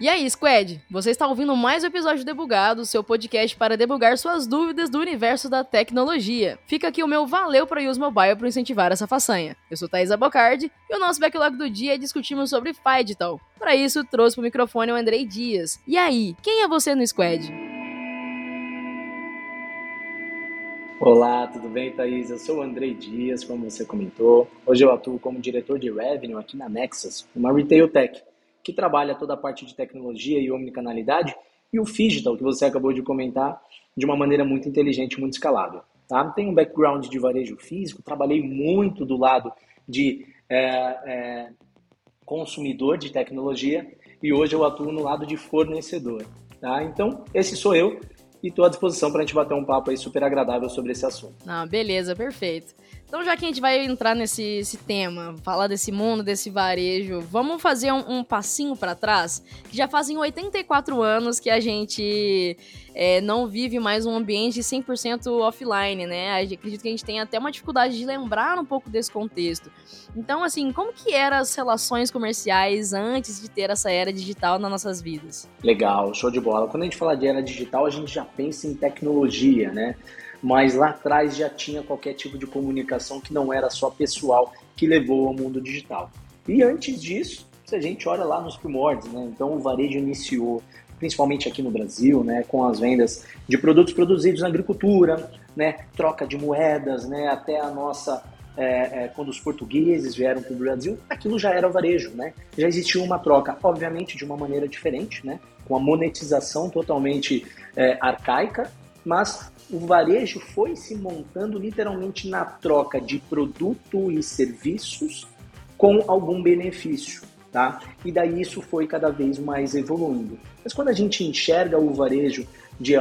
E aí, Squad, você está ouvindo mais um episódio do Debugado, seu podcast para debugar suas dúvidas do universo da tecnologia. Fica aqui o meu valeu para Use Mobile para incentivar essa façanha. Eu sou Thaís Abocardi e o nosso backlog do dia é discutirmos sobre phygital. Para isso, trouxe para o microfone o Andrei Dias. E aí, quem é você no Squad? Olá, tudo bem, Thaís? Eu sou o Andrei Dias, como você comentou. Hoje eu atuo como diretor de Revenue aqui na Neexas, uma retail tech, que trabalha toda a parte de tecnologia e omnicanalidade, e o phygital, que você acabou de comentar, de uma maneira muito inteligente, muito escalável. Tá? Tenho um background de varejo físico, trabalhei muito do lado de consumidor de tecnologia, e hoje eu atuo no lado de fornecedor. Tá? Então, esse sou eu, e estou à disposição para a gente bater um papo aí super agradável sobre esse assunto. Ah, beleza, perfeito. Então, já que a gente vai entrar nesse tema, falar desse mundo, desse varejo, vamos fazer um passinho para trás, que já fazem 84 anos que a gente não vive mais um ambiente 100% offline, né? Eu acredito que a gente tem até uma dificuldade de lembrar um pouco desse contexto. Então, assim, como que eram as relações comerciais antes de ter essa era digital nas nossas vidas? Legal, show de bola. Quando a gente fala de era digital, a gente já pensa em tecnologia, né? Mas lá atrás já tinha qualquer tipo de comunicação que não era só pessoal, que levou ao mundo digital. E antes disso, se a gente olha lá nos primórdios, né? Então o varejo iniciou, principalmente aqui no Brasil, né? Com as vendas de produtos produzidos na agricultura, né? Troca de moedas, né? Até a nossa... quando os portugueses vieram para o Brasil, aquilo já era o varejo, né? Já existia uma troca, obviamente de uma maneira diferente, né? Com a monetização totalmente arcaica, mas... O varejo foi se montando literalmente na troca de produto e serviços com algum benefício, tá? E daí isso foi cada vez mais evoluindo. Mas quando a gente enxerga o varejo de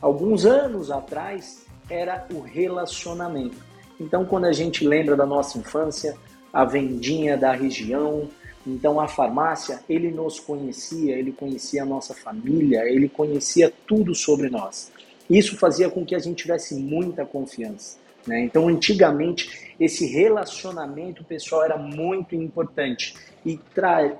alguns anos atrás, era o relacionamento. Então, quando a gente lembra da nossa infância, a vendinha da região, então a farmácia, ele nos conhecia, ele conhecia a nossa família, ele conhecia tudo sobre nós. Isso fazia com que a gente tivesse muita confiança, né? Então, antigamente, esse relacionamento pessoal era muito importante e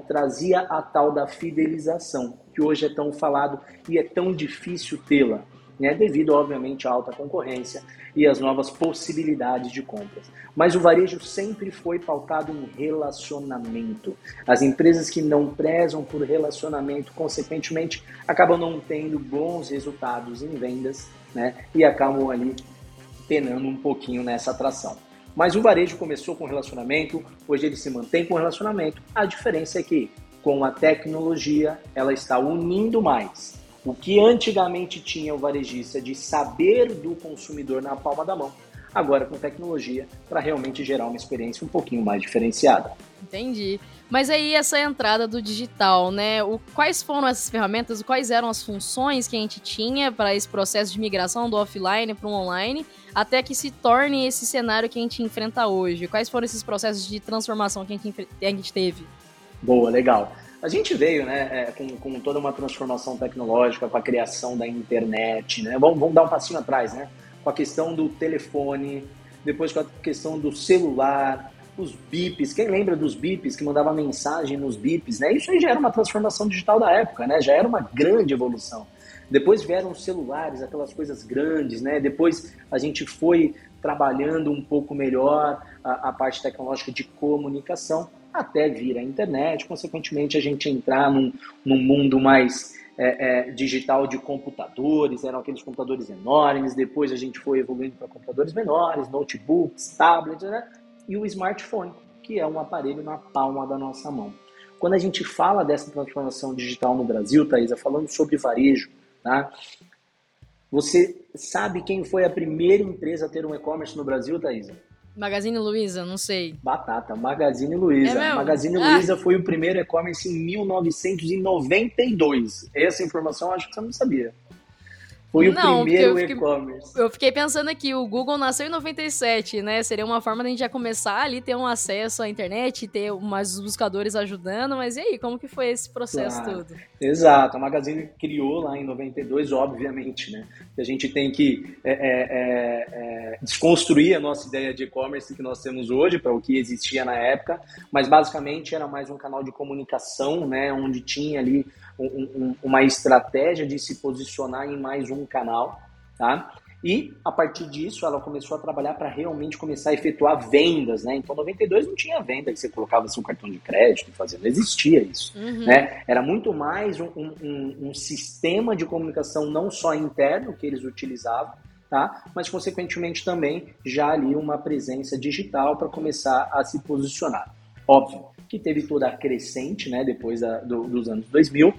trazia a tal da fidelização, que hoje é tão falado e é tão difícil tê-la, né? Devido, obviamente, à alta concorrência e às novas possibilidades de compras. Mas o varejo sempre foi pautado em relacionamento. As empresas que não prezam por relacionamento, consequentemente, acabam não tendo bons resultados em vendas, né? E acabam ali penando um pouquinho nessa atração. Mas o varejo começou com relacionamento, hoje ele se mantém com relacionamento. A diferença é que, com a tecnologia, ela está unindo mais. O que antigamente tinha o varejista de saber do consumidor na palma da mão, agora com tecnologia, para realmente gerar uma experiência um pouquinho mais diferenciada. Entendi. Mas aí essa entrada do digital, né? Quais foram essas ferramentas, quais eram as funções que a gente tinha para esse processo de migração do offline para o online, até que se torne esse cenário que a gente enfrenta hoje? Quais foram esses processos de transformação que a gente teve? Boa, legal. A gente veio, né, com toda uma transformação tecnológica, com a criação da internet, né? Vamos dar um passinho atrás, né? Com a questão do telefone, depois com a questão do celular, os bips. Quem lembra dos bips, que mandava mensagem nos bips, né? Isso aí já era uma transformação digital da época, né? Já era uma grande evolução. Depois vieram os celulares, aquelas coisas grandes, né? Depois a gente foi trabalhando um pouco melhor a parte tecnológica de comunicação, até vir a internet, consequentemente a gente entrar num mundo mais digital de computadores, eram aqueles computadores enormes, depois a gente foi evoluindo para computadores menores, notebooks, tablets, né? E o smartphone, que é um aparelho na palma da nossa mão. Quando a gente fala dessa transformação digital no Brasil, Thaisa, falando sobre varejo, tá? Você sabe quem foi a primeira empresa a ter um e-commerce no Brasil, Thaisa? Magazine Luiza, não sei. Batata, Magazine Luiza. Magazine Luiza foi o primeiro e-commerce em 1992. Essa informação acho que você não sabia. Foi o primeiro e-commerce. Eu fiquei pensando aqui, o Google nasceu em 97, né? Seria uma forma da gente já começar ali, ter um acesso à internet, ter mais buscadores ajudando, mas e aí, como que foi esse processo todo? Exato, a Magazine criou lá em 92, obviamente, né? A gente tem que desconstruir a nossa ideia de e-commerce que nós temos hoje, para o que existia na época, mas basicamente era mais um canal de comunicação, né? Onde tinha ali uma estratégia de se posicionar em mais um canal, tá? E, a partir disso, ela começou a trabalhar para realmente começar a efetuar vendas, né? Então, em 92 não tinha venda, que você colocava seu cartão de crédito e fazia, não existia isso, né? Era muito mais um sistema de comunicação não só interno que eles utilizavam, tá? Mas, consequentemente, também já ali uma presença digital para começar a se posicionar. Óbvio que teve toda a crescente, né? Depois dos anos 2000,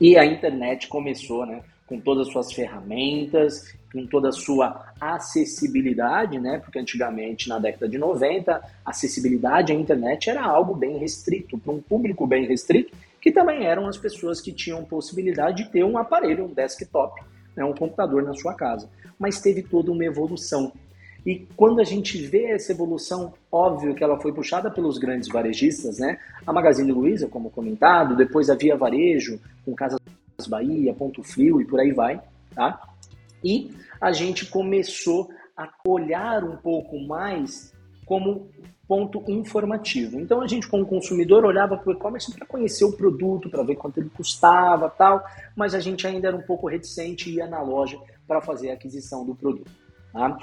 e a internet começou, né? Com todas as suas ferramentas, com toda a sua acessibilidade, né? Porque antigamente, na década de 90, acessibilidade à internet era algo bem restrito, para um público bem restrito, que também eram as pessoas que tinham possibilidade de ter um aparelho, um desktop, né? Um computador na sua casa. Mas teve toda uma evolução. E quando a gente vê essa evolução, óbvio que ela foi puxada pelos grandes varejistas, né? A Magazine Luiza, como comentado, depois a Via Varejo, com Casas Bahia, Ponto Frio e por aí vai, tá? E a gente começou a olhar um pouco mais como ponto informativo. Então a gente, como consumidor, olhava para o e-commerce para conhecer o produto, para ver quanto ele custava, tal, mas a gente ainda era um pouco reticente e ia na loja para fazer a aquisição do produto, tá?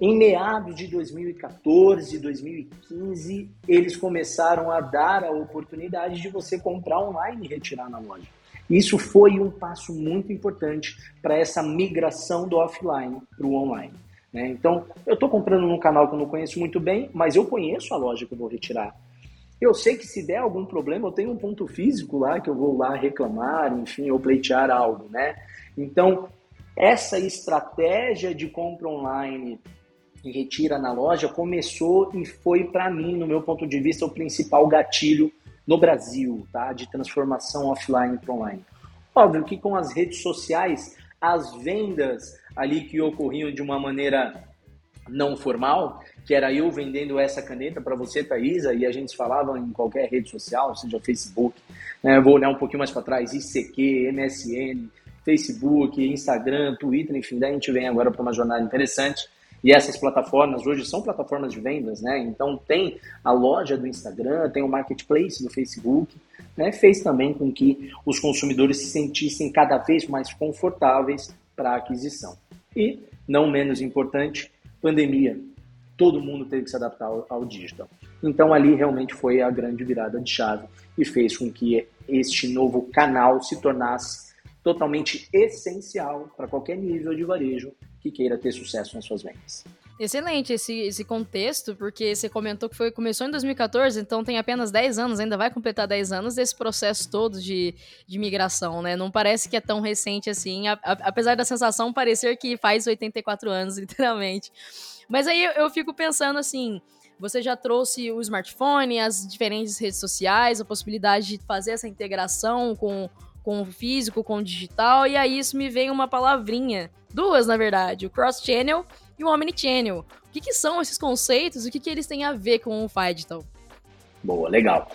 Em meados de 2014, 2015, eles começaram a dar a oportunidade de você comprar online e retirar na loja. Isso foi um passo muito importante para essa migração do offline para o online, né? Então, eu estou comprando num canal que eu não conheço muito bem, mas eu conheço a loja que eu vou retirar. Eu sei que se der algum problema, eu tenho um ponto físico lá que eu vou lá reclamar, enfim, ou pleitear algo, né? Então, essa estratégia de compra online e retira na loja começou e foi, para mim, no meu ponto de vista, o principal gatilho no Brasil, tá? De transformação offline para online. Óbvio que com as redes sociais, as vendas ali que ocorriam de uma maneira não formal, que era eu vendendo essa caneta para você, Thaisa, e a gente falava em qualquer rede social, seja Facebook, né? Eu vou olhar um pouquinho mais para trás, ICQ, MSN, Facebook, Instagram, Twitter, enfim, daí a gente vem agora para uma jornada interessante. E essas plataformas hoje são plataformas de vendas, né? Então tem a loja do Instagram, tem o marketplace do Facebook, né? Fez também com que os consumidores se sentissem cada vez mais confortáveis para a aquisição. E, não menos importante, pandemia. Todo mundo teve que se adaptar ao digital. Então ali realmente foi a grande virada de chave e fez com que este novo canal se tornasse totalmente essencial para qualquer nível de varejo que queira ter sucesso nas suas vendas. Excelente esse contexto, porque você comentou que começou em 2014, então tem apenas 10 anos, ainda vai completar 10 anos desse processo todo de migração, né? Não parece que é tão recente assim, apesar da sensação parecer que faz 84 anos, literalmente. Mas aí eu fico pensando assim, você já trouxe o smartphone, as diferentes redes sociais, a possibilidade de fazer essa integração com o físico, com o digital, e aí isso me veio uma palavrinha, duas na verdade, o cross-channel e o omnichannel. O que são esses conceitos? O que eles têm a ver com o phygital? Boa, legal.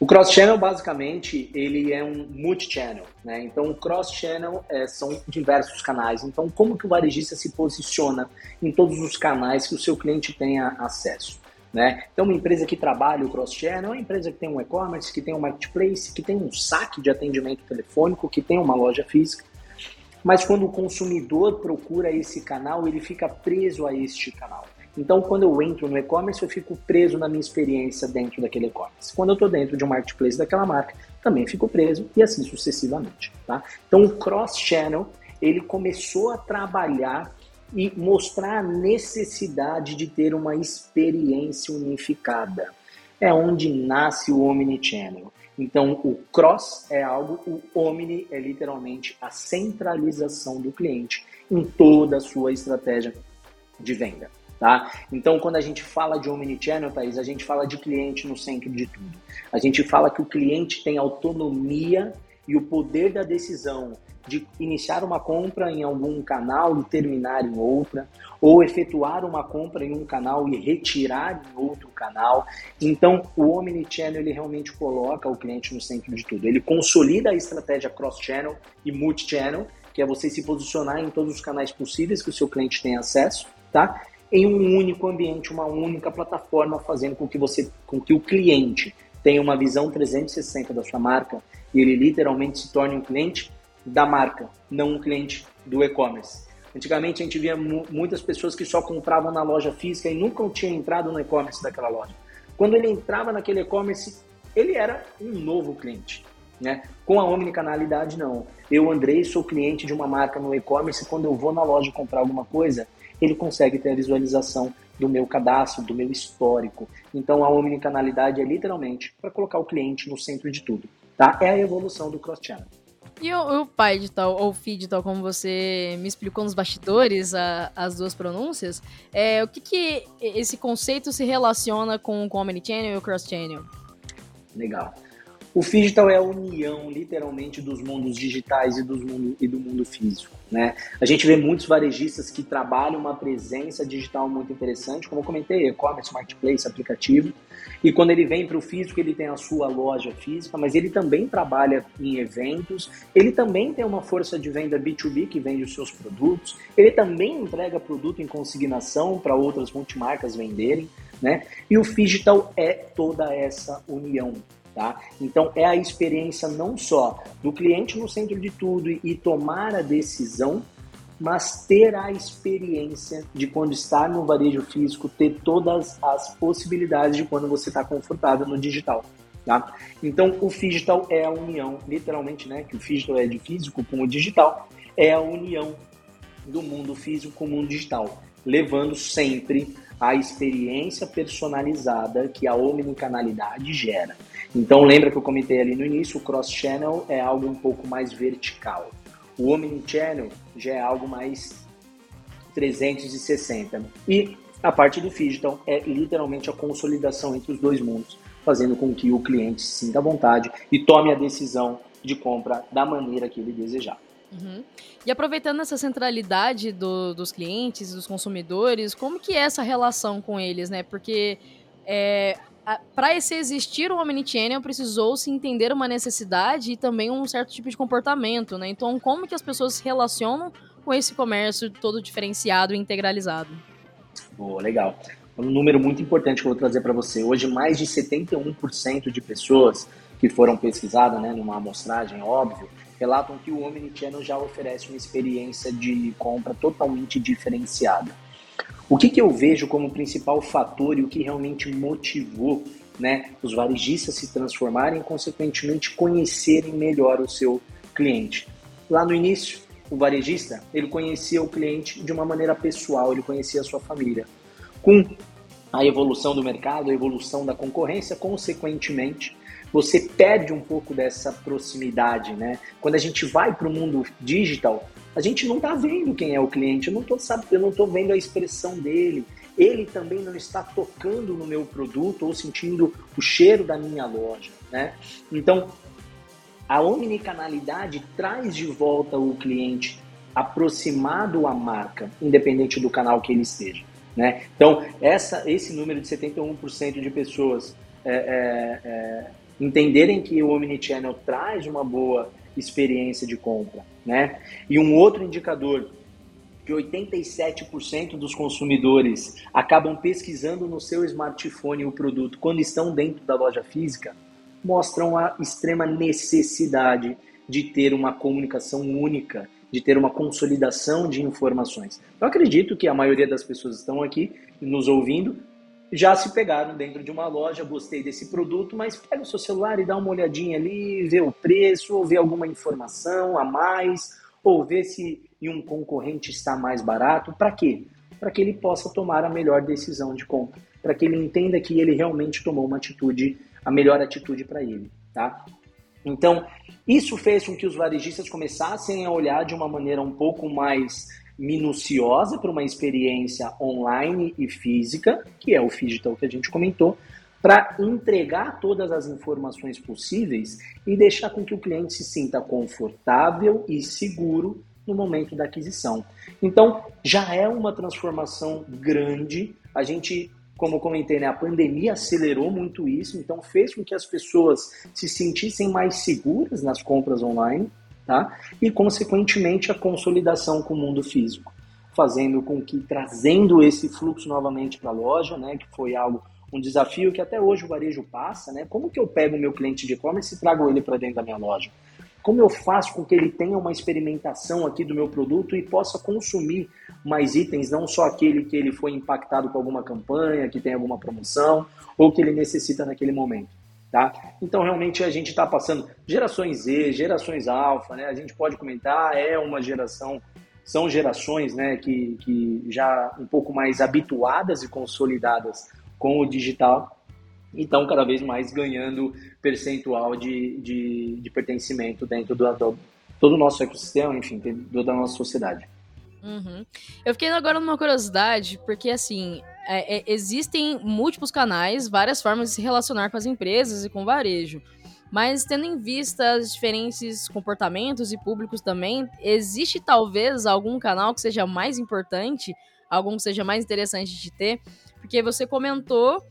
O cross-channel, basicamente, ele é um multi-channel, né? Então, o cross-channel são diversos canais. Então, como que o varejista se posiciona em todos os canais que o seu cliente tenha acesso, né? Então, uma empresa que trabalha o cross-channel é uma empresa que tem um e-commerce, que tem um marketplace, que tem um saque de atendimento telefônico, que tem uma loja física. Mas quando o consumidor procura esse canal, ele fica preso a este canal. Então, quando eu entro no e-commerce, eu fico preso na minha experiência dentro daquele e-commerce. Quando eu estou dentro de um marketplace daquela marca, também fico preso e assim sucessivamente, tá? Então, o cross-channel, ele começou a trabalhar e mostrar a necessidade de ter uma experiência unificada. É onde nasce o omnichannel. Então, o cross é algo, o omni é literalmente a centralização do cliente em toda a sua estratégia de venda, tá? Então, quando a gente fala de omnichannel, Thaís, a gente fala de cliente no centro de tudo. A gente fala que o cliente tem autonomia e o poder da decisão de iniciar uma compra em algum canal e terminar em outra, ou efetuar uma compra em um canal e retirar em outro canal. Então, o omnichannel, ele realmente coloca o cliente no centro de tudo. Ele consolida a estratégia cross-channel e multi-channel, que é você se posicionar em todos os canais possíveis que o seu cliente tem acesso, tá? Em um único ambiente, uma única plataforma, fazendo com que o cliente tem uma visão 360 da sua marca e ele literalmente se torna um cliente da marca, não um cliente do e-commerce. Antigamente a gente via muitas pessoas que só compravam na loja física e nunca tinha entrado no e-commerce daquela loja. Quando ele entrava naquele e-commerce, ele era um novo cliente, né? Com a omnicanalidade, não. Eu, Andrei, sou cliente de uma marca no e-commerce, quando eu vou na loja comprar alguma coisa, ele consegue ter a visualização do meu cadastro, do meu histórico. Então a omnicanalidade é literalmente para colocar o cliente no centro de tudo, tá? É a evolução do cross-channel. E o phygital, ou phygital, como você me explicou nos bastidores, as duas pronúncias, o que que esse conceito se relaciona com o omnichannel e o cross-channel? Legal. O phygital é a união, literalmente, dos mundos digitais e do mundo físico, né? A gente vê muitos varejistas que trabalham uma presença digital muito interessante, como eu comentei, e-commerce, marketplace, aplicativo, e quando ele vem para o físico, ele tem a sua loja física, mas ele também trabalha em eventos, ele também tem uma força de venda B2B que vende os seus produtos, ele também entrega produto em consignação para outras multimarcas venderem, né? E o phygital é toda essa união, tá? Então é a experiência não só do cliente no centro de tudo e tomar a decisão, mas ter a experiência de quando estar no varejo físico, ter todas as possibilidades de quando você está confortável no digital, tá? Então o phygital é a união, literalmente, né? Que o phygital é de físico com o digital, é a união do mundo físico com o mundo digital, levando sempre a experiência personalizada que a omnicanalidade gera. Então lembra que eu comentei ali no início, o cross-channel é algo um pouco mais vertical. O omnichannel já é algo mais 360. E a parte do phygital é literalmente a consolidação entre os dois mundos, fazendo com que o cliente se sinta à vontade e tome a decisão de compra da maneira que ele desejar. Uhum. E aproveitando essa centralidade dos clientes, dos consumidores, como que é essa relação com eles, né? Porque para esse existir o omnichannel, precisou-se entender uma necessidade e também um certo tipo de comportamento, né? Então, como que as pessoas se relacionam com esse comércio todo diferenciado e integralizado? Boa, legal. Um número muito importante que eu vou trazer para você. Hoje, mais de 71% de pessoas que foram pesquisadas, né, numa amostragem, óbvio, relatam que o omnichannel já oferece uma experiência de compra totalmente diferenciada. O que eu vejo como principal fator e o que realmente motivou, né, os varejistas se transformarem e, consequentemente, conhecerem melhor o seu cliente? Lá no início, o varejista, ele conhecia o cliente de uma maneira pessoal, ele conhecia a sua família. Com a evolução do mercado, a evolução da concorrência, consequentemente, você perde um pouco dessa proximidade, né? Quando a gente vai para o mundo digital, a gente não está vendo quem é o cliente, eu não estou vendo a expressão dele, ele também não está tocando no meu produto ou sentindo o cheiro da minha loja, né? Então, a omnicanalidade traz de volta o cliente aproximado à marca, independente do canal que ele esteja, né? Então, esse número de 71% de pessoas entenderem que o omnichannel traz uma boa experiência de compra, né? E um outro indicador, que 87% dos consumidores acabam pesquisando no seu smartphone o produto quando estão dentro da loja física, mostram a extrema necessidade de ter uma comunicação única, de ter uma consolidação de informações. Eu acredito que a maioria das pessoas que estão aqui nos ouvindo já se pegaram dentro de uma loja, gostei desse produto, mas pega o seu celular e dá uma olhadinha ali, vê o preço, ou vê alguma informação a mais, ou vê se um concorrente está mais barato. Para quê? Para que ele possa tomar a melhor decisão de compra, para que ele entenda que ele realmente tomou uma atitude, a melhor atitude para ele, tá? Então, isso fez com que os varejistas começassem a olhar de uma maneira um pouco mais minuciosa para uma experiência online e física, que é o phygital que a gente comentou, para entregar todas as informações possíveis e deixar com que o cliente se sinta confortável e seguro no momento da aquisição. Então, já é uma transformação grande. A gente, como eu comentei, né, a pandemia acelerou muito isso, então fez com que as pessoas se sentissem mais seguras nas compras online, tá? E, consequentemente, a consolidação com o mundo físico, fazendo com que, trazendo esse fluxo novamente para a loja, né, que foi algo um desafio que até hoje o varejo passa, né? Como que eu pego o meu cliente de e-commerce e trago ele para dentro da minha loja? Como eu faço com que ele tenha uma experimentação aqui do meu produto e possa consumir mais itens, não só aquele que ele foi impactado com alguma campanha, que tem alguma promoção, ou que ele necessita naquele momento, tá? Então, realmente, a gente está passando gerações Z, gerações alfa, né? A gente pode comentar, são gerações, né, que já um pouco mais habituadas e consolidadas com o digital, então cada vez mais ganhando percentual de pertencimento dentro do todo o nosso ecossistema, enfim, da nossa sociedade. Uhum. Eu fiquei agora numa curiosidade, porque assim, existem múltiplos canais, várias formas de se relacionar com as empresas e com o varejo, mas tendo em vista os diferentes comportamentos e públicos também, existe talvez algum canal que seja mais importante, algum que seja mais interessante de ter? Porque você comentou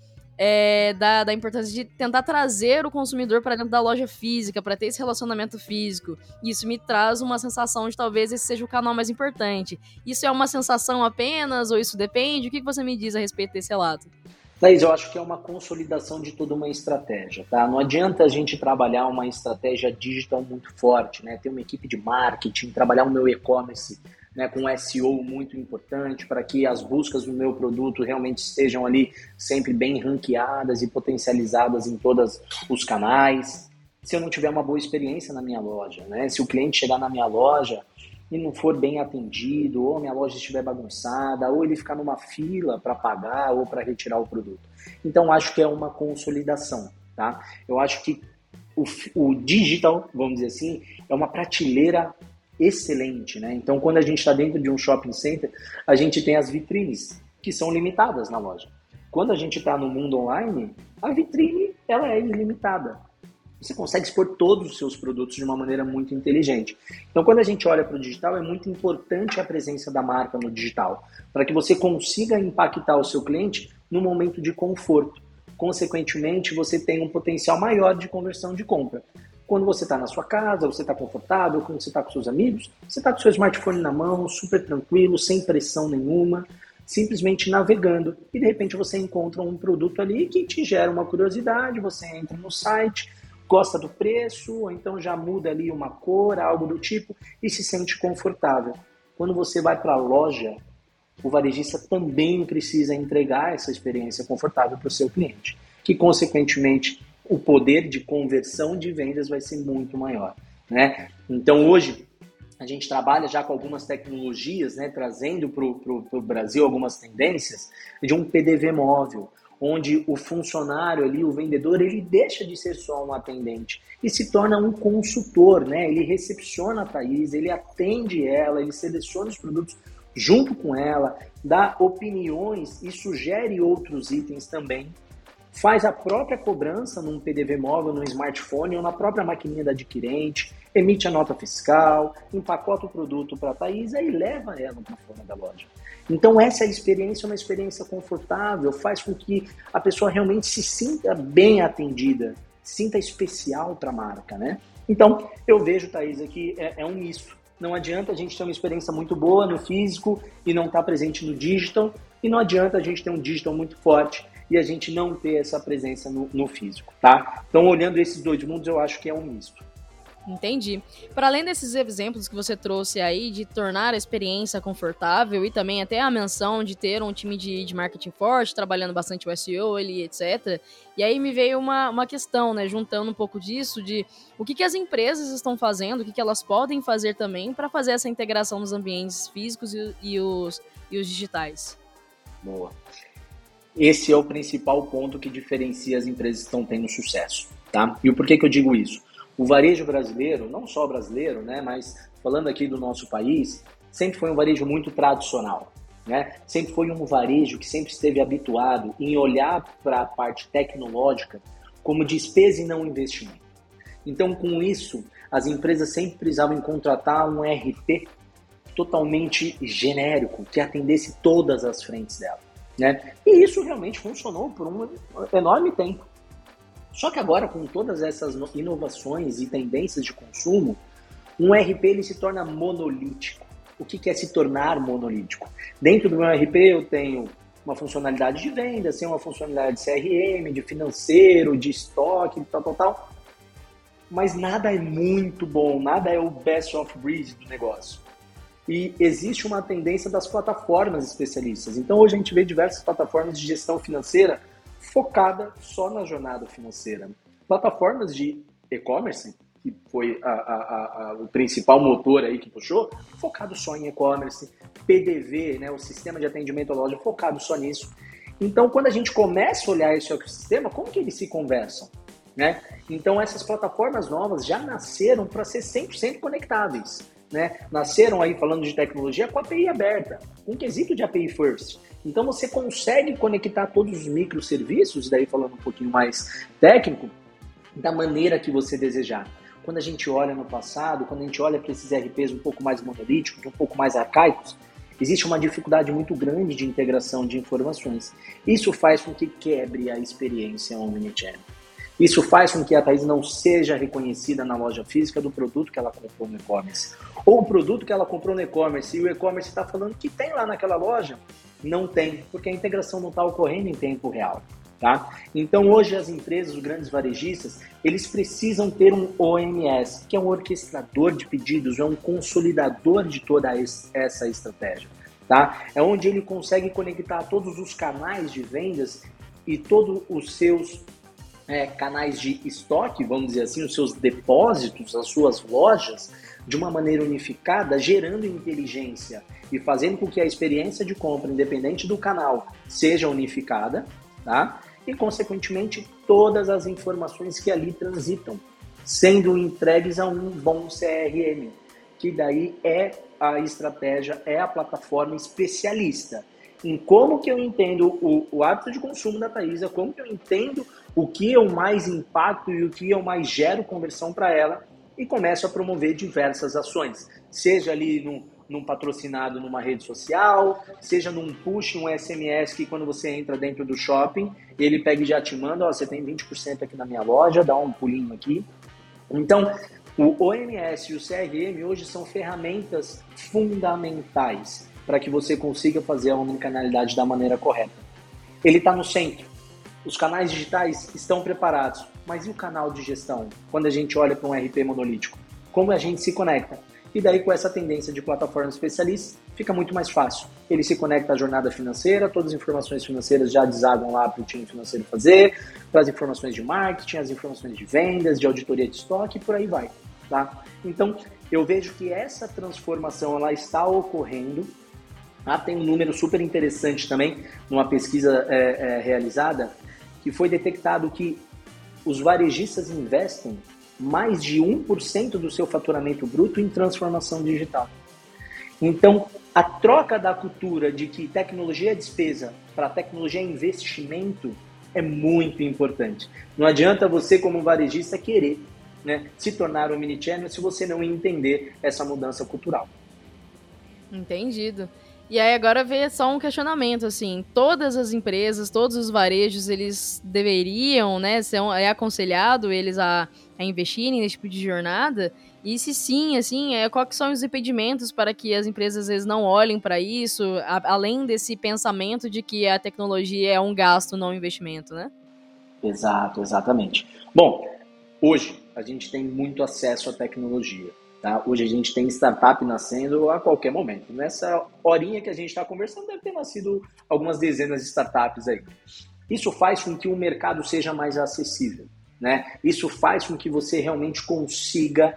da importância de tentar trazer o consumidor para dentro da loja física, para ter esse relacionamento físico. Isso me traz uma sensação de talvez esse seja o canal mais importante. Isso é uma sensação apenas, ou isso depende? O que você me diz a respeito desse relato? Thaís, eu acho que é uma consolidação de toda uma estratégia, tá? Não adianta a gente trabalhar uma estratégia digital muito forte, né? Ter uma equipe de marketing, trabalhar o meu e-commerce, né, com SEO muito importante para que as buscas do meu produto realmente estejam ali sempre bem ranqueadas e potencializadas em todos os canais. Se eu não tiver uma boa experiência na minha loja, né, se o cliente chegar na minha loja e não for bem atendido, ou a minha loja estiver bagunçada, ou ele ficar numa fila para pagar ou para retirar o produto. Então, acho que é uma consolidação, tá? Eu acho que o digital, vamos dizer assim, é uma prateleira excelente, né? Então, quando a gente está dentro de um shopping center, a gente tem as vitrines, que são limitadas na loja. Quando a gente está no mundo online, a vitrine ela é ilimitada. Você consegue expor todos os seus produtos de uma maneira muito inteligente. Então, quando a gente olha para o digital, é muito importante a presença da marca no digital, para que você consiga impactar o seu cliente no momento de conforto. Consequentemente, você tem um potencial maior de conversão de compra. Quando você está na sua casa, você está confortável, quando você está com seus amigos, você está com seu smartphone na mão, super tranquilo, sem pressão nenhuma, simplesmente navegando. E de repente você encontra um produto ali que te gera uma curiosidade, você entra no site, gosta do preço, ou então já muda ali uma cor, algo do tipo, e se sente confortável. Quando você vai para a loja, o varejista também precisa entregar essa experiência confortável para o seu cliente, que consequentemente o poder de conversão de vendas vai ser muito maior, né? Então, hoje, a gente trabalha já com algumas tecnologias, né, trazendo para o Brasil algumas tendências de um PDV móvel, onde o funcionário ali, o vendedor, ele deixa de ser só um atendente e se torna um consultor, né? Ele recepciona a Thaís, ele atende ela, ele seleciona os produtos junto com ela, dá opiniões e sugere outros itens também, faz a própria cobrança num PDV móvel, num smartphone ou na própria maquininha da adquirente, emite a nota fiscal, empacota o produto para a Thaís e leva ela para fora da loja. Então essa experiência é uma experiência confortável, faz com que a pessoa realmente se sinta bem atendida, sinta especial para a marca, né? Então eu vejo, Thaís, aqui é um misto. Não adianta a gente ter uma experiência muito boa no físico e não estar presente no digital, e não adianta a gente ter um digital muito forte e a gente não ter essa presença no físico, tá? Então, olhando esses dois mundos, eu acho que é um misto. Entendi. Para além desses exemplos que você trouxe aí de tornar a experiência confortável e também até a menção de ter um time de marketing forte, trabalhando bastante o SEO, etc. E aí me veio uma questão, né, juntando um pouco disso, de o que as empresas estão fazendo, o que elas podem fazer também para fazer essa integração nos ambientes físicos e os digitais. Boa. Esse é o principal ponto que diferencia as empresas que estão tendo sucesso, tá? E o porquê que eu digo isso? O varejo brasileiro, não só brasileiro, né, mas falando aqui do nosso país, sempre foi um varejo muito tradicional, né? Sempre foi um varejo que sempre esteve habituado em olhar para a parte tecnológica como despesa e não investimento. Então, com isso, as empresas sempre precisavam contratar um RP totalmente genérico, que atendesse todas as frentes dela, né? E isso realmente funcionou por um enorme tempo. Só que agora, com todas essas inovações e tendências de consumo, um RP ele se torna monolítico. O que é se tornar monolítico? Dentro do meu RP eu tenho uma funcionalidade de venda, sem uma funcionalidade de CRM, de financeiro, de estoque, tal. Mas nada é muito bom, nada é o best of breed do negócio. E existe uma tendência das plataformas especialistas. Então hoje a gente vê diversas plataformas de gestão financeira focada só na jornada financeira. Plataformas de e-commerce, que foi o principal motor aí que puxou, focado só em e-commerce, PDV, né, o sistema de atendimento à loja, focado só nisso. Então, quando a gente começa a olhar esse ecossistema, como que eles se conversam, né? Então, essas plataformas novas já nasceram para ser 100% conectáveis, né? Nasceram aí, falando de tecnologia, com a API aberta, com quesito de API first. Então, você consegue conectar todos os microserviços, daí falando um pouquinho mais técnico, da maneira que você desejar. Quando a gente olha no passado, quando a gente olha para esses RPs um pouco mais monolíticos, um pouco mais arcaicos, existe uma dificuldade muito grande de integração de informações. Isso faz com que quebre a experiência omnichannel. Isso faz com que a Thaís não seja reconhecida na loja física do produto que ela comprou no e-commerce. Ou o produto que ela comprou no e-commerce e o e-commerce está falando que tem lá naquela loja, não tem, porque a integração não está ocorrendo em tempo real. Tá? Então hoje as empresas, os grandes varejistas, eles precisam ter um OMS, que é um orquestrador de pedidos, é um consolidador de toda essa estratégia. Tá? É onde ele consegue conectar todos os canais de vendas e todos os seus canais de estoque, vamos dizer assim, os seus depósitos, as suas lojas, de uma maneira unificada, gerando inteligência e fazendo com que a experiência de compra, independente do canal, seja unificada. Tá? E, consequentemente, todas as informações que ali transitam, sendo entregues a um bom CRM, que daí é a estratégia, é a plataforma especialista em como que eu entendo o hábito de consumo da Thaís, como que eu entendo o que eu mais impacto e o que eu mais gero conversão para ela e começo a promover diversas ações, seja ali num patrocinado numa rede social, seja num push, um SMS que quando você entra dentro do shopping, ele pega e já te manda, ó, você tem 20% aqui na minha loja, dá um pulinho aqui. Então, o OMS e o CRM hoje são ferramentas fundamentais para que você consiga fazer a omnicanalidade da maneira correta. Ele está no centro. Os canais digitais estão preparados, mas e o canal de gestão? Quando a gente olha para um RP monolítico, como a gente se conecta? E daí, com essa tendência de plataformas especialistas, fica muito mais fácil. Ele se conecta à jornada financeira, todas as informações financeiras já desagam lá para o time financeiro fazer, para as informações de marketing, as informações de vendas, de auditoria de estoque, e por aí vai. Tá? Então, eu vejo que essa transformação ela está ocorrendo. Ah, tem um número super interessante também, numa pesquisa realizada, que foi detectado que os varejistas investem mais de 1% do seu faturamento bruto em transformação digital. Então, a troca da cultura de que tecnologia é despesa para tecnologia é investimento é muito importante. Não adianta você, como varejista, querer, né, se tornar um mini-channel se você não entender essa mudança cultural. Entendido. E aí agora veio só um questionamento, assim, todas as empresas, todos os varejos, eles deveriam, né, é aconselhado eles a investirem nesse tipo de jornada? E se sim, assim, quais são os impedimentos para que as empresas, às vezes, não olhem para isso, além desse pensamento de que a tecnologia é um gasto, não um investimento, né? Exato, exatamente. Bom, hoje a gente tem muito acesso à tecnologia. Tá? Hoje a gente tem startup nascendo a qualquer momento. Nessa horinha que a gente está conversando, deve ter nascido algumas dezenas de startups aí. Isso faz com que o mercado seja mais acessível, né? Isso faz com que você realmente consiga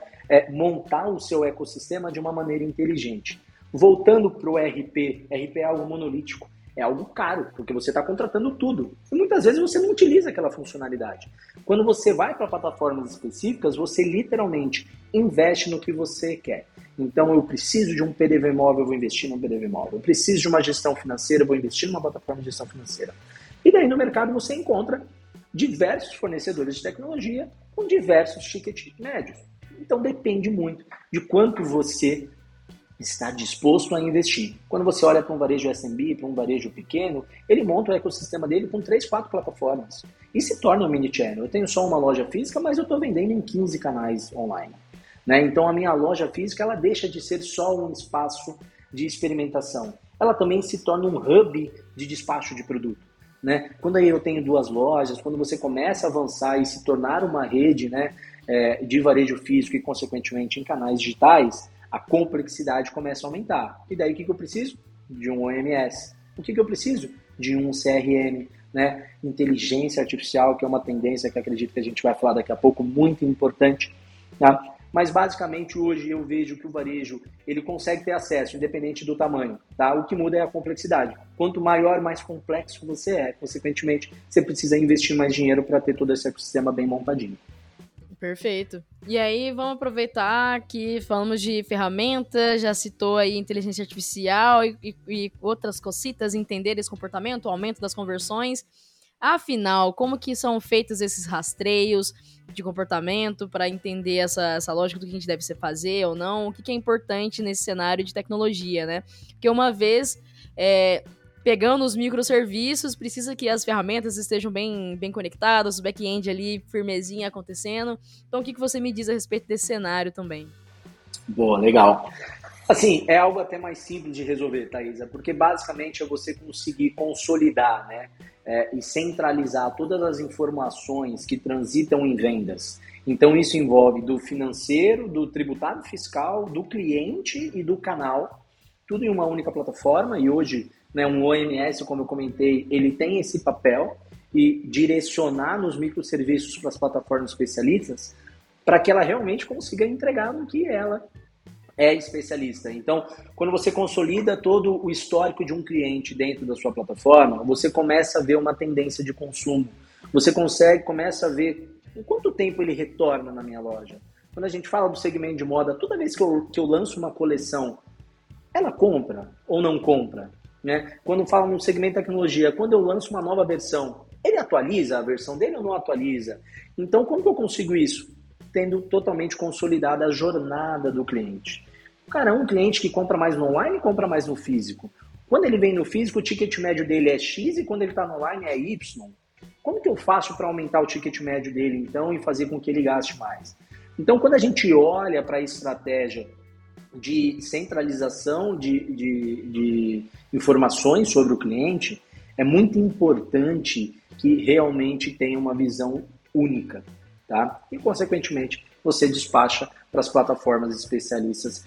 montar o seu ecossistema de uma maneira inteligente. Voltando para o RP é algo monolítico. É algo caro, porque você está contratando tudo. E muitas vezes você não utiliza aquela funcionalidade. Quando você vai para plataformas específicas, você literalmente investe no que você quer. Então, eu preciso de um PDV móvel, eu vou investir num PDV móvel. Eu preciso de uma gestão financeira, eu vou investir numa plataforma de gestão financeira. E daí, no mercado, você encontra diversos fornecedores de tecnologia com diversos tickets médios. Então, depende muito de quanto você está disposto a investir. Quando você olha para um varejo SMB, para um varejo pequeno, ele monta o ecossistema dele com 3, 4 plataformas e se torna um mini-channel. Eu tenho só uma loja física, mas eu estou vendendo em 15 canais online. Né? Então, a minha loja física ela deixa de ser só um espaço de experimentação. ela também se torna um hub de despacho de produto, né? Quando aí eu tenho duas lojas, quando você começa a avançar e se tornar uma rede, né, de varejo físico e, consequentemente, em canais digitais, a complexidade começa a aumentar. E daí o que eu preciso? De um OMS. O que eu preciso? De um CRM, né? Inteligência artificial, que é uma tendência que acredito que a gente vai falar daqui a pouco, muito importante, tá? Mas basicamente hoje eu vejo que o varejo ele consegue ter acesso independente do tamanho, tá? O que muda é a complexidade. Quanto maior, mais complexo você é. Consequentemente, você precisa investir mais dinheiro para ter todo esse ecossistema bem montadinho. Perfeito. E aí vamos aproveitar que falamos de ferramentas, já citou aí inteligência artificial e outras cositas, entender esse comportamento, o aumento das conversões. Afinal, como que são feitos esses rastreios de comportamento para entender essa lógica do que a gente deve fazer ou não? O que é importante nesse cenário de tecnologia, né? Porque uma vez pegando os microserviços, precisa que as ferramentas estejam bem conectadas, o back-end ali, firmezinha, acontecendo. Então, o que você me diz a respeito desse cenário também? Boa, legal. Assim, é algo até mais simples de resolver, Thaísa, porque basicamente é você conseguir consolidar, né? E centralizar todas as informações que transitam em vendas. Então, isso envolve do financeiro, do tributário fiscal, do cliente e do canal, tudo em uma única plataforma. E hoje, né, um OMS, como eu comentei, ele tem esse papel e direcionar nos microserviços para as plataformas especialistas para que ela realmente consiga entregar no que ela é especialista. Então, quando você consolida todo o histórico de um cliente dentro da sua plataforma, você começa a ver uma tendência de consumo. Você começa a ver em quanto tempo ele retorna na minha loja. Quando a gente fala do segmento de moda, toda vez que eu lanço uma coleção, ela compra ou não compra, né? Quando fala no segmento de tecnologia, quando eu lanço uma nova versão, ele atualiza a versão dele ou não atualiza? Então, como que eu consigo isso? Tendo totalmente consolidada a jornada do cliente. Cara, um cliente que compra mais no online, compra mais no físico. Quando ele vem no físico, o ticket médio dele é X e quando ele está no online é Y. Como que eu faço para aumentar o ticket médio dele, então, e fazer com que ele gaste mais? Então, quando a gente olha para a estratégia de centralização de informações sobre o cliente, é muito importante que realmente tenha uma visão única. Tá? E, consequentemente, você despacha para as plataformas especialistas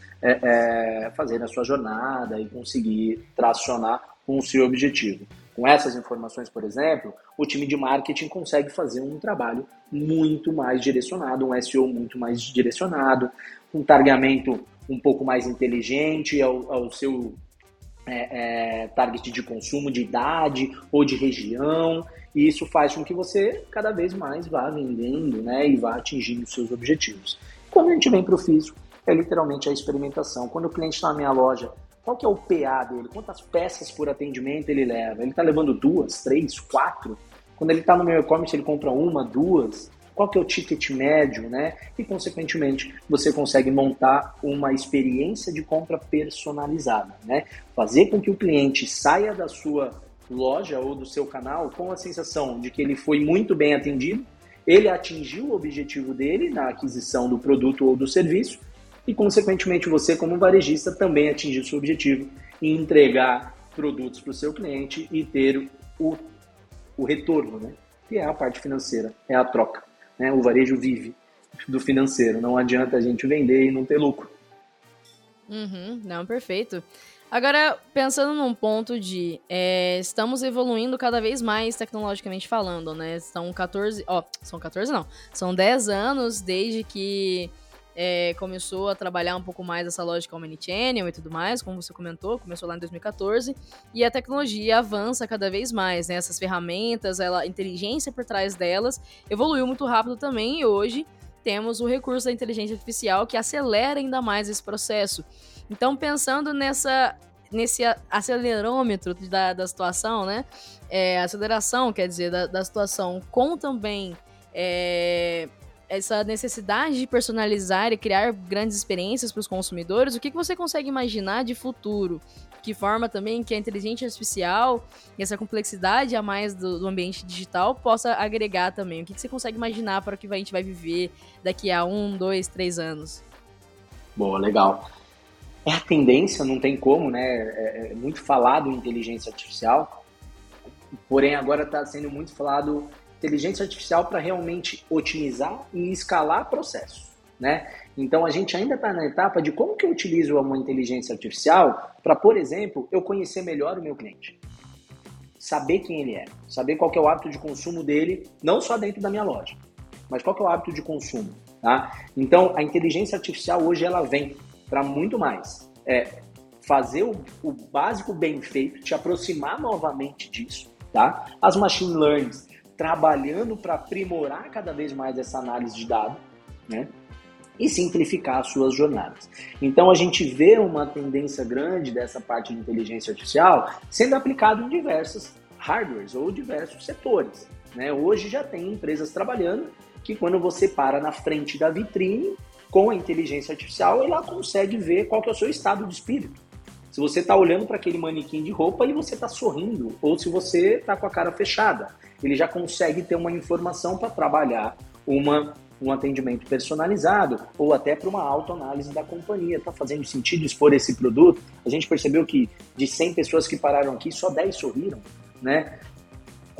fazerem a sua jornada e conseguir tracionar com o seu objetivo. Com essas informações, por exemplo, o time de marketing consegue fazer um trabalho muito mais direcionado, um SEO muito mais direcionado, um targeamento um pouco mais inteligente ao seu target de consumo, de idade ou de região. E isso faz com que você cada vez mais vá vendendo, né, e vá atingindo os seus objetivos. Quando a gente vem para o físico, é literalmente a experimentação. Quando o cliente está na minha loja, qual que é o PA dele? Quantas peças por atendimento ele leva? Ele está levando 2, 3, 4? Quando ele está no meu e-commerce, ele compra 1, 2? Qual que é o ticket médio, né? E, consequentemente, você consegue montar uma experiência de compra personalizada, né? Fazer com que o cliente saia da sua loja ou do seu canal com a sensação de que ele foi muito bem atendido, ele atingiu o objetivo dele na aquisição do produto ou do serviço e, consequentemente, você como varejista também atingiu seu objetivo e entregar produtos para o seu cliente e ter o retorno, né? Que é a parte financeira, é a troca, né? O varejo vive do financeiro, não adianta a gente vender e não ter lucro. Não, perfeito. Agora, pensando num ponto de... estamos evoluindo cada vez mais tecnologicamente falando, né? São 10 anos desde que começou a trabalhar um pouco mais essa lógica omnichannel e tudo mais, como você comentou, começou lá em 2014. E a tecnologia avança cada vez mais, né? Essas ferramentas, a inteligência por trás delas evoluiu muito rápido também e hoje temos o recurso da inteligência artificial que acelera ainda mais esse processo. Então, pensando nesse acelerômetro da situação, né? Aceleração, quer dizer, da situação, com também essa necessidade de personalizar e criar grandes experiências para os consumidores, o que você consegue imaginar de futuro? Que forma também que a inteligência artificial e essa complexidade a mais do ambiente digital possa agregar também? O que você consegue imaginar para o que a gente vai viver daqui a 1, 2, 3 anos? Boa, legal. é a tendência, não tem como, né? É muito falado inteligência artificial, porém agora está sendo muito falado inteligência artificial para realmente otimizar e escalar processos, né? Então a gente ainda está na etapa de como que eu utilizo uma inteligência artificial para, por exemplo, eu conhecer melhor o meu cliente, saber quem ele é, saber qual que é o hábito de consumo dele, não só dentro da minha loja, mas qual que é o hábito de consumo, tá? Então a inteligência artificial hoje ela vem para muito mais, fazer o básico bem feito, te aproximar novamente disso, tá? As machine learnings trabalhando para aprimorar cada vez mais essa análise de dados, né? E simplificar as suas jornadas. Então a gente vê uma tendência grande dessa parte de inteligência artificial sendo aplicada em diversos hardwares ou diversos setores, né? Hoje já tem empresas trabalhando que quando você para na frente da vitrine com a inteligência artificial, ela consegue ver qual que é o seu estado de espírito. Se você está olhando para aquele manequim de roupa e você está sorrindo, ou se você está com a cara fechada, ele já consegue ter uma informação para trabalhar um atendimento personalizado ou até para uma autoanálise da companhia. Está fazendo sentido expor esse produto? A gente percebeu que de 100 pessoas que pararam aqui, só 10 sorriram, né?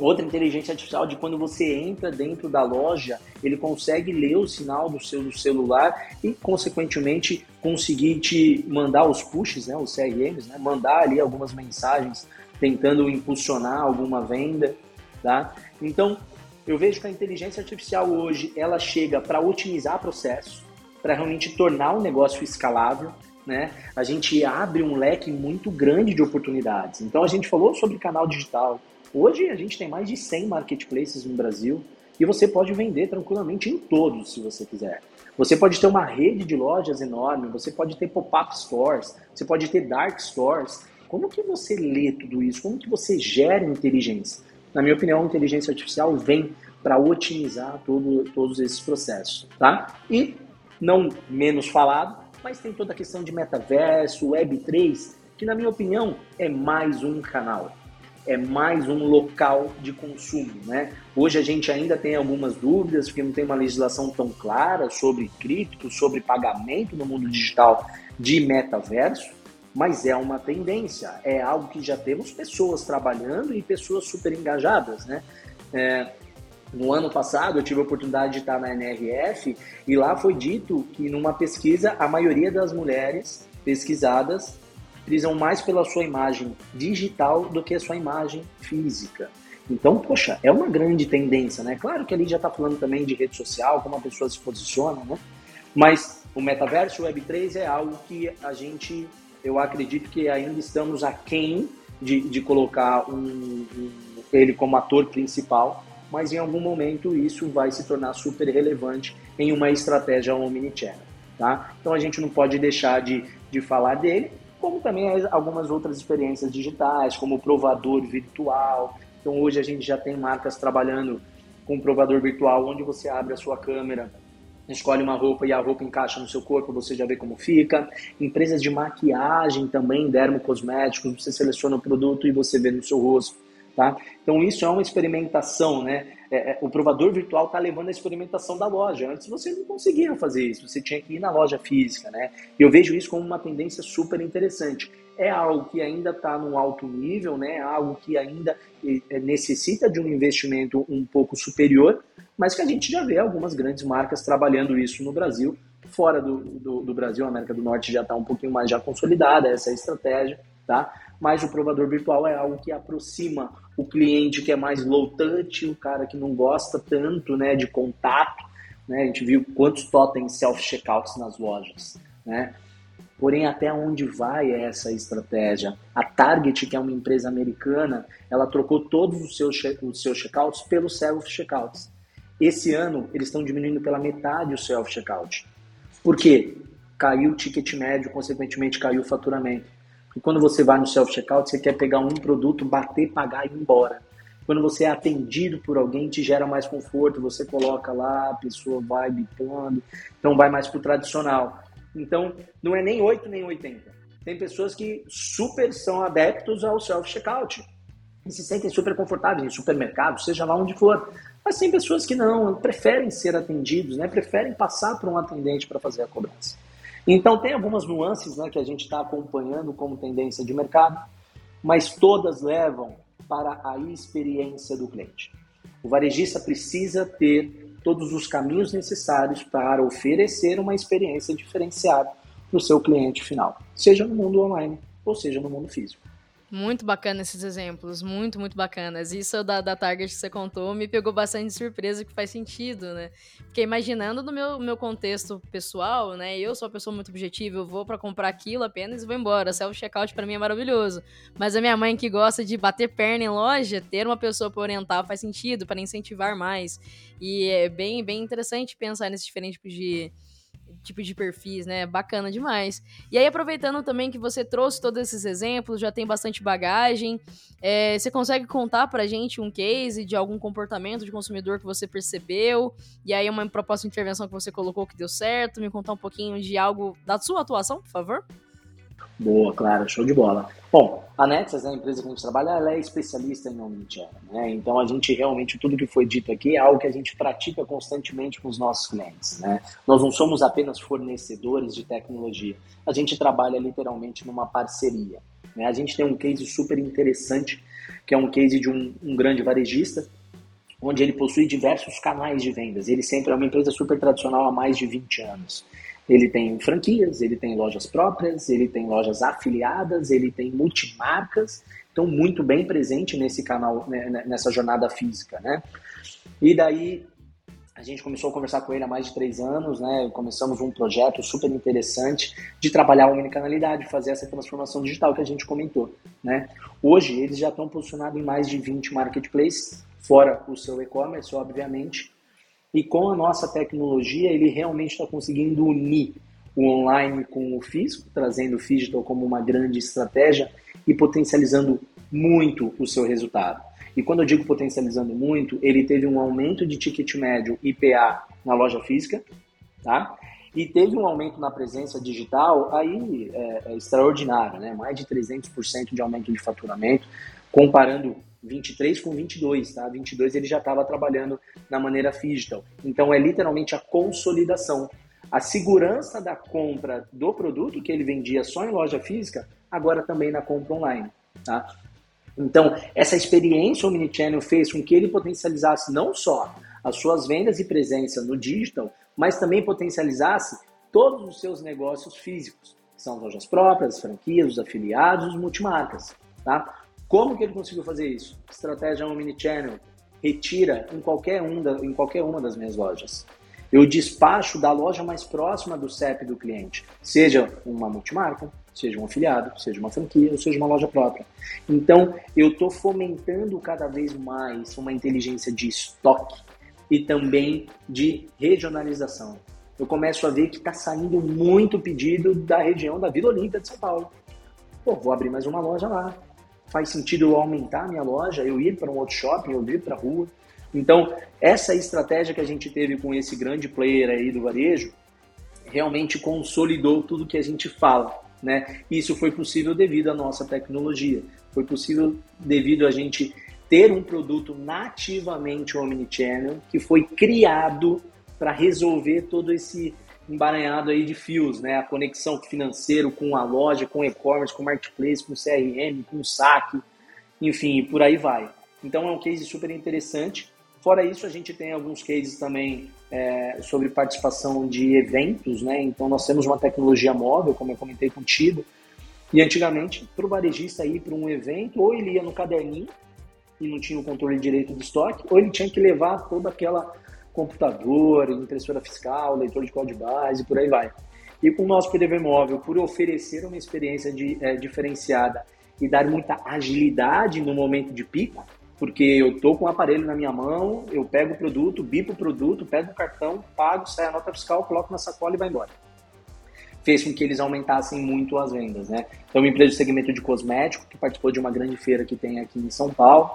Outra inteligência artificial de quando você entra dentro da loja, ele consegue ler o sinal do seu celular e, consequentemente, conseguir te mandar os pushes, né, os CRMs, né, mandar ali algumas mensagens tentando impulsionar alguma venda, tá? Então, eu vejo que a inteligência artificial hoje, ela chega para otimizar processos, para realmente tornar o negócio escalável, né? A gente abre um leque muito grande de oportunidades. Então, a gente falou sobre canal digital. Hoje a gente tem mais de 100 marketplaces no Brasil e você pode vender tranquilamente em todos se você quiser. Você pode ter uma rede de lojas enorme, você pode ter pop-up stores, você pode ter dark stores. Como que você lê tudo isso? Como que você gera inteligência? Na minha opinião, a inteligência artificial vem para otimizar todos esses processos, tá? E, não menos falado, mas tem toda a questão de metaverso, Web3, que na minha opinião é mais um canal. É mais um local de consumo, né? Hoje a gente ainda tem algumas dúvidas, porque não tem uma legislação tão clara sobre cripto, sobre pagamento no mundo digital de metaverso, mas é uma tendência, é algo que já temos pessoas trabalhando e pessoas super engajadas, né? No ano passado eu tive a oportunidade de estar na NRF e lá foi dito que numa pesquisa a maioria das mulheres pesquisadas utilizam mais pela sua imagem digital do que a sua imagem física. Então, poxa, é uma grande tendência, né? Claro que ali já está falando também de rede social, como a pessoa se posiciona, né? Mas o metaverso, o Web3 é algo que eu acredito que ainda estamos aquém de colocar ele como ator principal, mas em algum momento isso vai se tornar super relevante em uma estratégia omnichannel, tá? Então a gente não pode deixar de falar dele, como também algumas outras experiências digitais, como o provador virtual. Então hoje a gente já tem marcas trabalhando com um provador virtual, onde você abre a sua câmera, escolhe uma roupa e a roupa encaixa no seu corpo, você já vê como fica. Empresas de maquiagem também, dermocosméticos, você seleciona o produto e você vê no seu rosto, tá? Então isso é uma experimentação, né? O provador virtual está levando a experimentação da loja. Antes você não conseguia fazer isso, você tinha que ir na loja física, né? Eu vejo isso como uma tendência super interessante. É algo que ainda está num alto nível, né? Algo que ainda necessita de um investimento um pouco superior, mas que a gente já vê algumas grandes marcas trabalhando isso no Brasil. Fora do Brasil, a América do Norte já está um pouquinho mais já consolidada essa estratégia, tá? Mas o provador virtual é algo que aproxima o cliente que é mais low touch, o cara que não gosta tanto, né, de contato, né? A gente viu quantos totens self-checkouts nas lojas, né? Porém, até onde vai essa estratégia? A Target, que é uma empresa americana, ela trocou todos os seus checkouts pelos self-checkouts. Esse ano, eles estão diminuindo pela metade o self-checkout. Por quê? Caiu o ticket médio, consequentemente caiu o faturamento. E quando você vai no self-checkout, você quer pegar um produto, bater, pagar e ir embora. Quando você é atendido por alguém, te gera mais conforto, você coloca lá, a pessoa vai bipando, então vai mais pro tradicional. Então, não é nem 8 nem 80. Tem pessoas que super são adeptos ao self-checkout e se sentem super confortáveis em supermercado, seja lá onde for. Mas tem pessoas que não, preferem ser atendidos, né? Preferem passar por um atendente para fazer a cobrança. Então, tem algumas nuances, né, que a gente está acompanhando como tendência de mercado, mas todas levam para a experiência do cliente. O varejista precisa ter todos os caminhos necessários para oferecer uma experiência diferenciada para o seu cliente final, seja no mundo online ou seja no mundo físico. Muito bacana esses exemplos, muito, muito bacanas. Isso da Target que você contou me pegou bastante de surpresa, que faz sentido, né? Fiquei imaginando no meu contexto pessoal, né? Eu sou uma pessoa muito objetiva, eu vou pra comprar aquilo apenas e vou embora. Self-checkout pra mim é maravilhoso. Mas a minha mãe que gosta de bater perna em loja, ter uma pessoa pra orientar faz sentido, para incentivar mais. E é bem, bem interessante pensar nesse diferente tipo de perfis, né? Bacana demais. E aí, aproveitando também que você trouxe todos esses exemplos, já tem bastante bagagem, você consegue contar pra gente um case de algum comportamento de consumidor que você percebeu, e aí uma proposta de intervenção que você colocou que deu certo, me contar um pouquinho de algo da sua atuação, por favor? Boa, Clara, show de bola. Bom, a Neexas, a empresa que a gente trabalha, ela é especialista em omnichannel, né? Então, a gente realmente, tudo que foi dito aqui é algo que a gente pratica constantemente com os nossos clientes, né? Nós não somos apenas fornecedores de tecnologia, a gente trabalha literalmente numa parceria, né? A gente tem um case super interessante, que é um case de um grande varejista, onde ele possui diversos canais de vendas. Ele sempre é uma empresa super tradicional há mais de 20 anos. Ele tem franquias, ele tem lojas próprias, ele tem lojas afiliadas, ele tem multimarcas, então muito bem presente nesse canal, né, nessa jornada física, né? E daí a gente começou a conversar com ele há mais de 3 anos, né? Começamos um projeto super interessante de trabalhar a omnicanalidade, fazer essa transformação digital que a gente comentou, né? Hoje eles já estão posicionados em mais de 20 marketplaces, fora o seu e-commerce, obviamente. E com a nossa tecnologia, ele realmente está conseguindo unir o online com o físico, trazendo o phygital como uma grande estratégia e potencializando muito o seu resultado. E quando eu digo potencializando muito, ele teve um aumento de ticket médio IPA na loja física, tá? E teve um aumento na presença digital aí extraordinário, né? Mais de 300% de aumento de faturamento, comparando 23 com 22, tá? 22 ele já estava trabalhando na maneira phygital. Então é literalmente a consolidação. A segurança da compra do produto que ele vendia só em loja física, agora também na compra online, tá? Então essa experiência omnichannel fez com que ele potencializasse não só as suas vendas e presença no digital, mas também potencializasse todos os seus negócios físicos. São lojas próprias, franquias, os afiliados, os multimarcas, tá? Como que ele conseguiu fazer isso? Estratégia omnichannel, retira em qualquer uma das minhas lojas. Eu despacho da loja mais próxima do CEP do cliente, seja uma multimarca, seja um afiliado, seja uma franquia ou seja uma loja própria. Então, eu estou fomentando cada vez mais uma inteligência de estoque e também de regionalização. Eu começo a ver que está saindo muito pedido da região da Vila Olímpia de São Paulo. Pô, vou abrir mais uma loja lá. Faz sentido eu aumentar a minha loja, eu ir para um outro shopping, eu ir para a rua. Então, essa estratégia que a gente teve com esse grande player aí do varejo, realmente consolidou tudo que a gente fala, né? Isso foi possível devido à nossa tecnologia, foi possível devido a gente ter um produto nativamente omnichannel, que foi criado para resolver todo esse embaranhado aí de fios, né? A conexão financeira com a loja, com e-commerce, com marketplace, com CRM, com saque, enfim, por aí vai. Então é um case super interessante. Fora isso, a gente tem alguns cases também sobre participação de eventos, né? Então nós temos uma tecnologia móvel, como eu comentei contigo, e antigamente, para o varejista ir para um evento, ou ele ia no caderninho e não tinha o controle direito do estoque, ou ele tinha que levar toda aquela computador, impressora fiscal, leitor de código de base, por aí vai. E com o nosso PDV móvel, por oferecer uma experiência diferenciada e dar muita agilidade no momento de pico, porque eu estou com o aparelho na minha mão, eu pego o produto, bipo o produto, pego o cartão, pago, sai a nota fiscal, coloco na sacola e vai embora. Fez com que eles aumentassem muito as vendas, né? Então, uma empresa do segmento de cosmético, que participou de uma grande feira que tem aqui em São Paulo,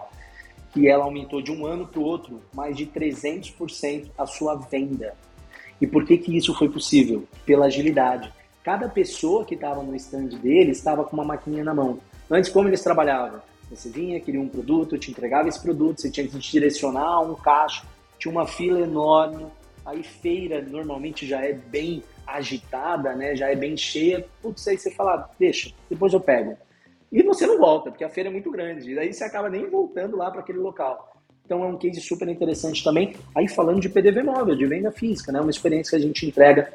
que ela aumentou de um ano para o outro mais de 300% a sua venda. E por que isso foi possível? Pela agilidade. Cada pessoa que estava no stand dele estava com uma maquininha na mão. Antes, como eles trabalhavam? Você vinha, queria um produto, eu te entregava esse produto, você tinha que direcionar a um caixa, tinha uma fila enorme. Aí feira normalmente já é bem agitada, né? Já é bem cheia. Putz, aí você fala, deixa, depois eu pego. E você não volta, porque a feira é muito grande. E daí você acaba nem voltando lá para aquele local. Então é um case super interessante também. Aí falando de PDV móvel, de venda física, né? Uma experiência que a gente entrega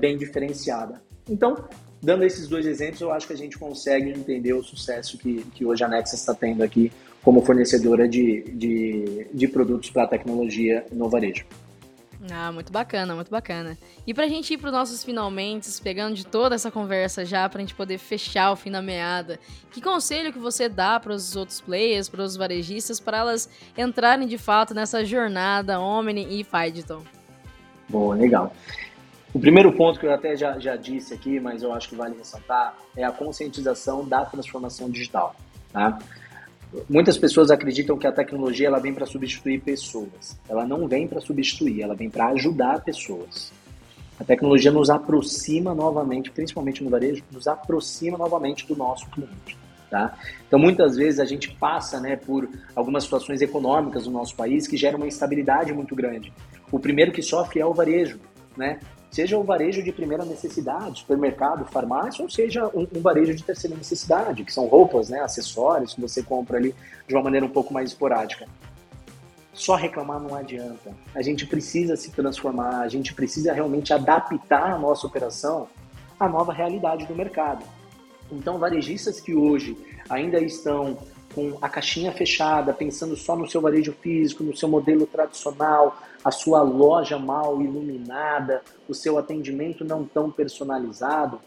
bem diferenciada. Então, dando esses dois exemplos, eu acho que a gente consegue entender o sucesso que hoje a Neexas está tendo aqui como fornecedora de produtos para tecnologia no varejo. Ah, muito bacana, muito bacana. E pra gente ir pros nossos finalmente, pegando de toda essa conversa já, pra gente poder fechar o fim da meada, que conselho que você dá pros outros players, pros varejistas, para elas entrarem de fato nessa jornada Omni e Phygital? Bom, legal. O primeiro ponto que eu até já disse aqui, mas eu acho que vale ressaltar, é a conscientização da transformação digital, tá? Muitas pessoas acreditam que a tecnologia ela vem para substituir pessoas. Ela não vem para substituir, ela vem para ajudar pessoas. A tecnologia nos aproxima novamente, principalmente no varejo, nos aproxima novamente do nosso cliente. Tá? Então, muitas vezes a gente passa, né, por algumas situações econômicas no nosso país que geram uma instabilidade muito grande. O primeiro que sofre é o varejo, né? Seja o varejo de primeira necessidade, supermercado, farmácia, ou seja um varejo de terceira necessidade, que são roupas, né, acessórios que você compra ali de uma maneira um pouco mais esporádica. Só reclamar não adianta. A gente precisa se transformar, a gente precisa realmente adaptar a nossa operação à nova realidade do mercado. Então, varejistas que hoje ainda estão com a caixinha fechada, pensando só no seu varejo físico, no seu modelo tradicional, a sua loja mal iluminada, o seu atendimento não tão personalizado,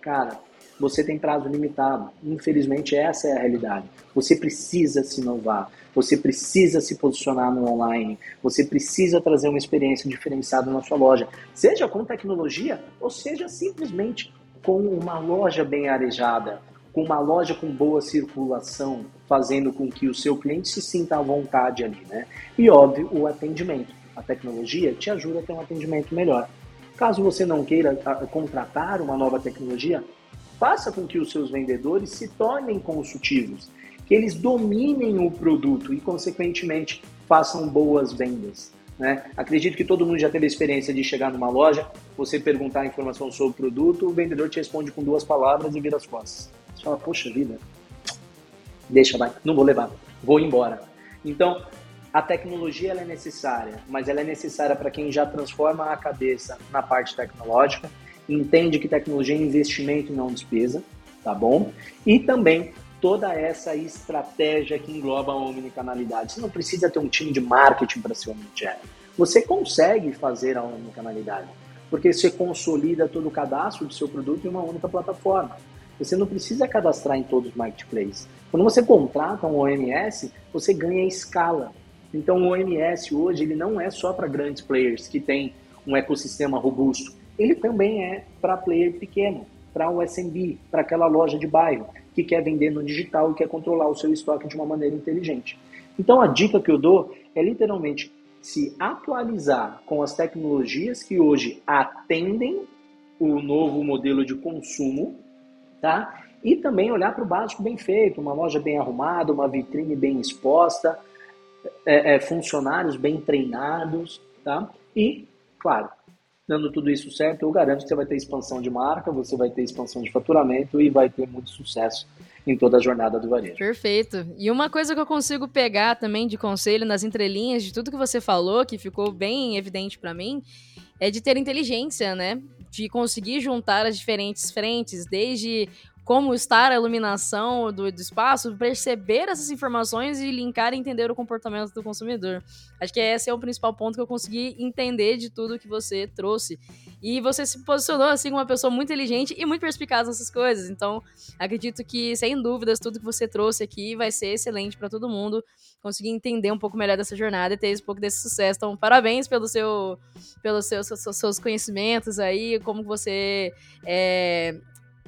cara, você tem prazo limitado. Infelizmente, essa é a realidade. Você precisa se inovar, você precisa se posicionar no online, você precisa trazer uma experiência diferenciada na sua loja, seja com tecnologia ou seja simplesmente com uma loja bem arejada, com uma loja com boa circulação, fazendo com que o seu cliente se sinta à vontade ali, né? E, óbvio, o atendimento. A tecnologia te ajuda a ter um atendimento melhor. Caso você não queira contratar uma nova tecnologia, faça com que os seus vendedores se tornem consultivos, que eles dominem o produto e, consequentemente, façam boas vendas, né? Acredito que todo mundo já teve a experiência de chegar numa loja, você perguntar informação sobre o produto, o vendedor te responde com 2 palavras e vira as costas. Você fala, poxa vida, deixa, vai, não vou levar, vou embora. Então, a tecnologia ela é necessária, mas ela é necessária para quem já transforma a cabeça na parte tecnológica, entende que tecnologia é investimento e não despesa, tá bom? E também toda essa estratégia que engloba a omnicanalidade. Você não precisa ter um time de marketing para ser omnichannel. Você consegue fazer a omnicanalidade, porque você consolida todo o cadastro do seu produto em uma única plataforma. Você não precisa cadastrar em todos os marketplaces. Quando você contrata um OMS, você ganha escala. Então, o OMS hoje ele não é só para grandes players que têm um ecossistema robusto. Ele também é para player pequeno, para o SMB, para aquela loja de bairro que quer vender no digital e quer controlar o seu estoque de uma maneira inteligente. Então, a dica que eu dou é literalmente se atualizar com as tecnologias que hoje atendem o novo modelo de consumo, tá? E também olhar para o básico bem feito, uma loja bem arrumada, uma vitrine bem exposta, funcionários bem treinados, tá? E, claro, dando tudo isso certo, eu garanto que você vai ter expansão de marca, você vai ter expansão de faturamento e vai ter muito sucesso em toda a jornada do varejo. Perfeito. E uma coisa que eu consigo pegar também de conselho nas entrelinhas de tudo que você falou, que ficou bem evidente para mim, é de ter inteligência, né? De conseguir juntar as diferentes frentes, desde como estar a iluminação do espaço, perceber essas informações e linkar e entender o comportamento do consumidor. Acho que esse é o principal ponto que eu consegui entender de tudo que você trouxe. E você se posicionou assim como uma pessoa muito inteligente e muito perspicaz nessas coisas. Então, acredito que, sem dúvidas, tudo que você trouxe aqui vai ser excelente para todo mundo conseguir entender um pouco melhor dessa jornada e ter um pouco desse sucesso. Então, parabéns pelos seus conhecimentos aí, como você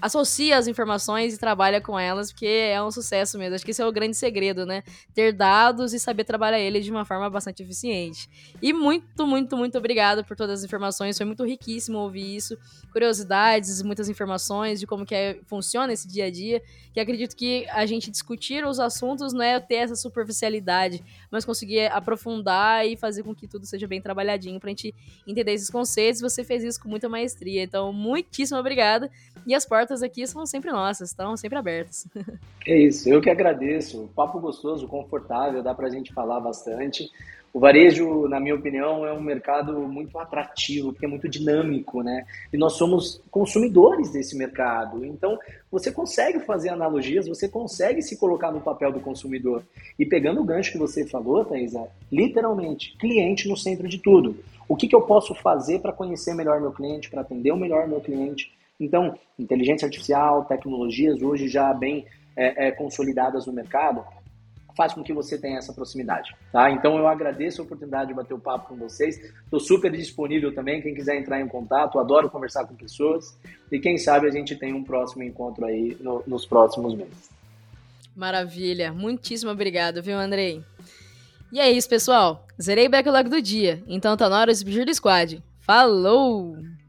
associa as informações e trabalha com elas, porque é um sucesso mesmo. Acho que esse é o grande segredo, né? Ter dados e saber trabalhar ele de uma forma bastante eficiente. E muito, muito, muito obrigado por todas as informações. Foi muito riquíssimo ouvir isso. Curiosidades, muitas informações de como que funciona esse dia a dia. Que acredito que a gente discutir os assuntos não é ter essa superficialidade, mas conseguir aprofundar e fazer com que tudo seja bem trabalhadinho pra gente entender esses conceitos. Você fez isso com muita maestria. Então, muitíssimo obrigada. E as portas aqui são sempre nossas, estão sempre abertas. É isso, eu que agradeço. Papo gostoso, confortável, dá pra gente falar bastante. O varejo, na minha opinião, é um mercado muito atrativo, porque é muito dinâmico, né? E nós somos consumidores desse mercado. Então, você consegue fazer analogias, você consegue se colocar no papel do consumidor. E pegando o gancho que você falou, Thaís, literalmente, cliente no centro de tudo. O que eu posso fazer para conhecer melhor meu cliente, para atender melhor meu cliente? Então, inteligência artificial, tecnologias hoje já bem consolidadas no mercado, faz com que você tenha essa proximidade, tá? Então, eu agradeço a oportunidade de bater o papo com vocês. Estou super disponível também, quem quiser entrar em contato, adoro conversar com pessoas. E quem sabe a gente tem um próximo encontro aí nos próximos meses. Maravilha, muitíssimo obrigado, viu, Andrei? E é isso, pessoal. Zerei o backlog do dia, então tá na hora de pedir do squad. Falou!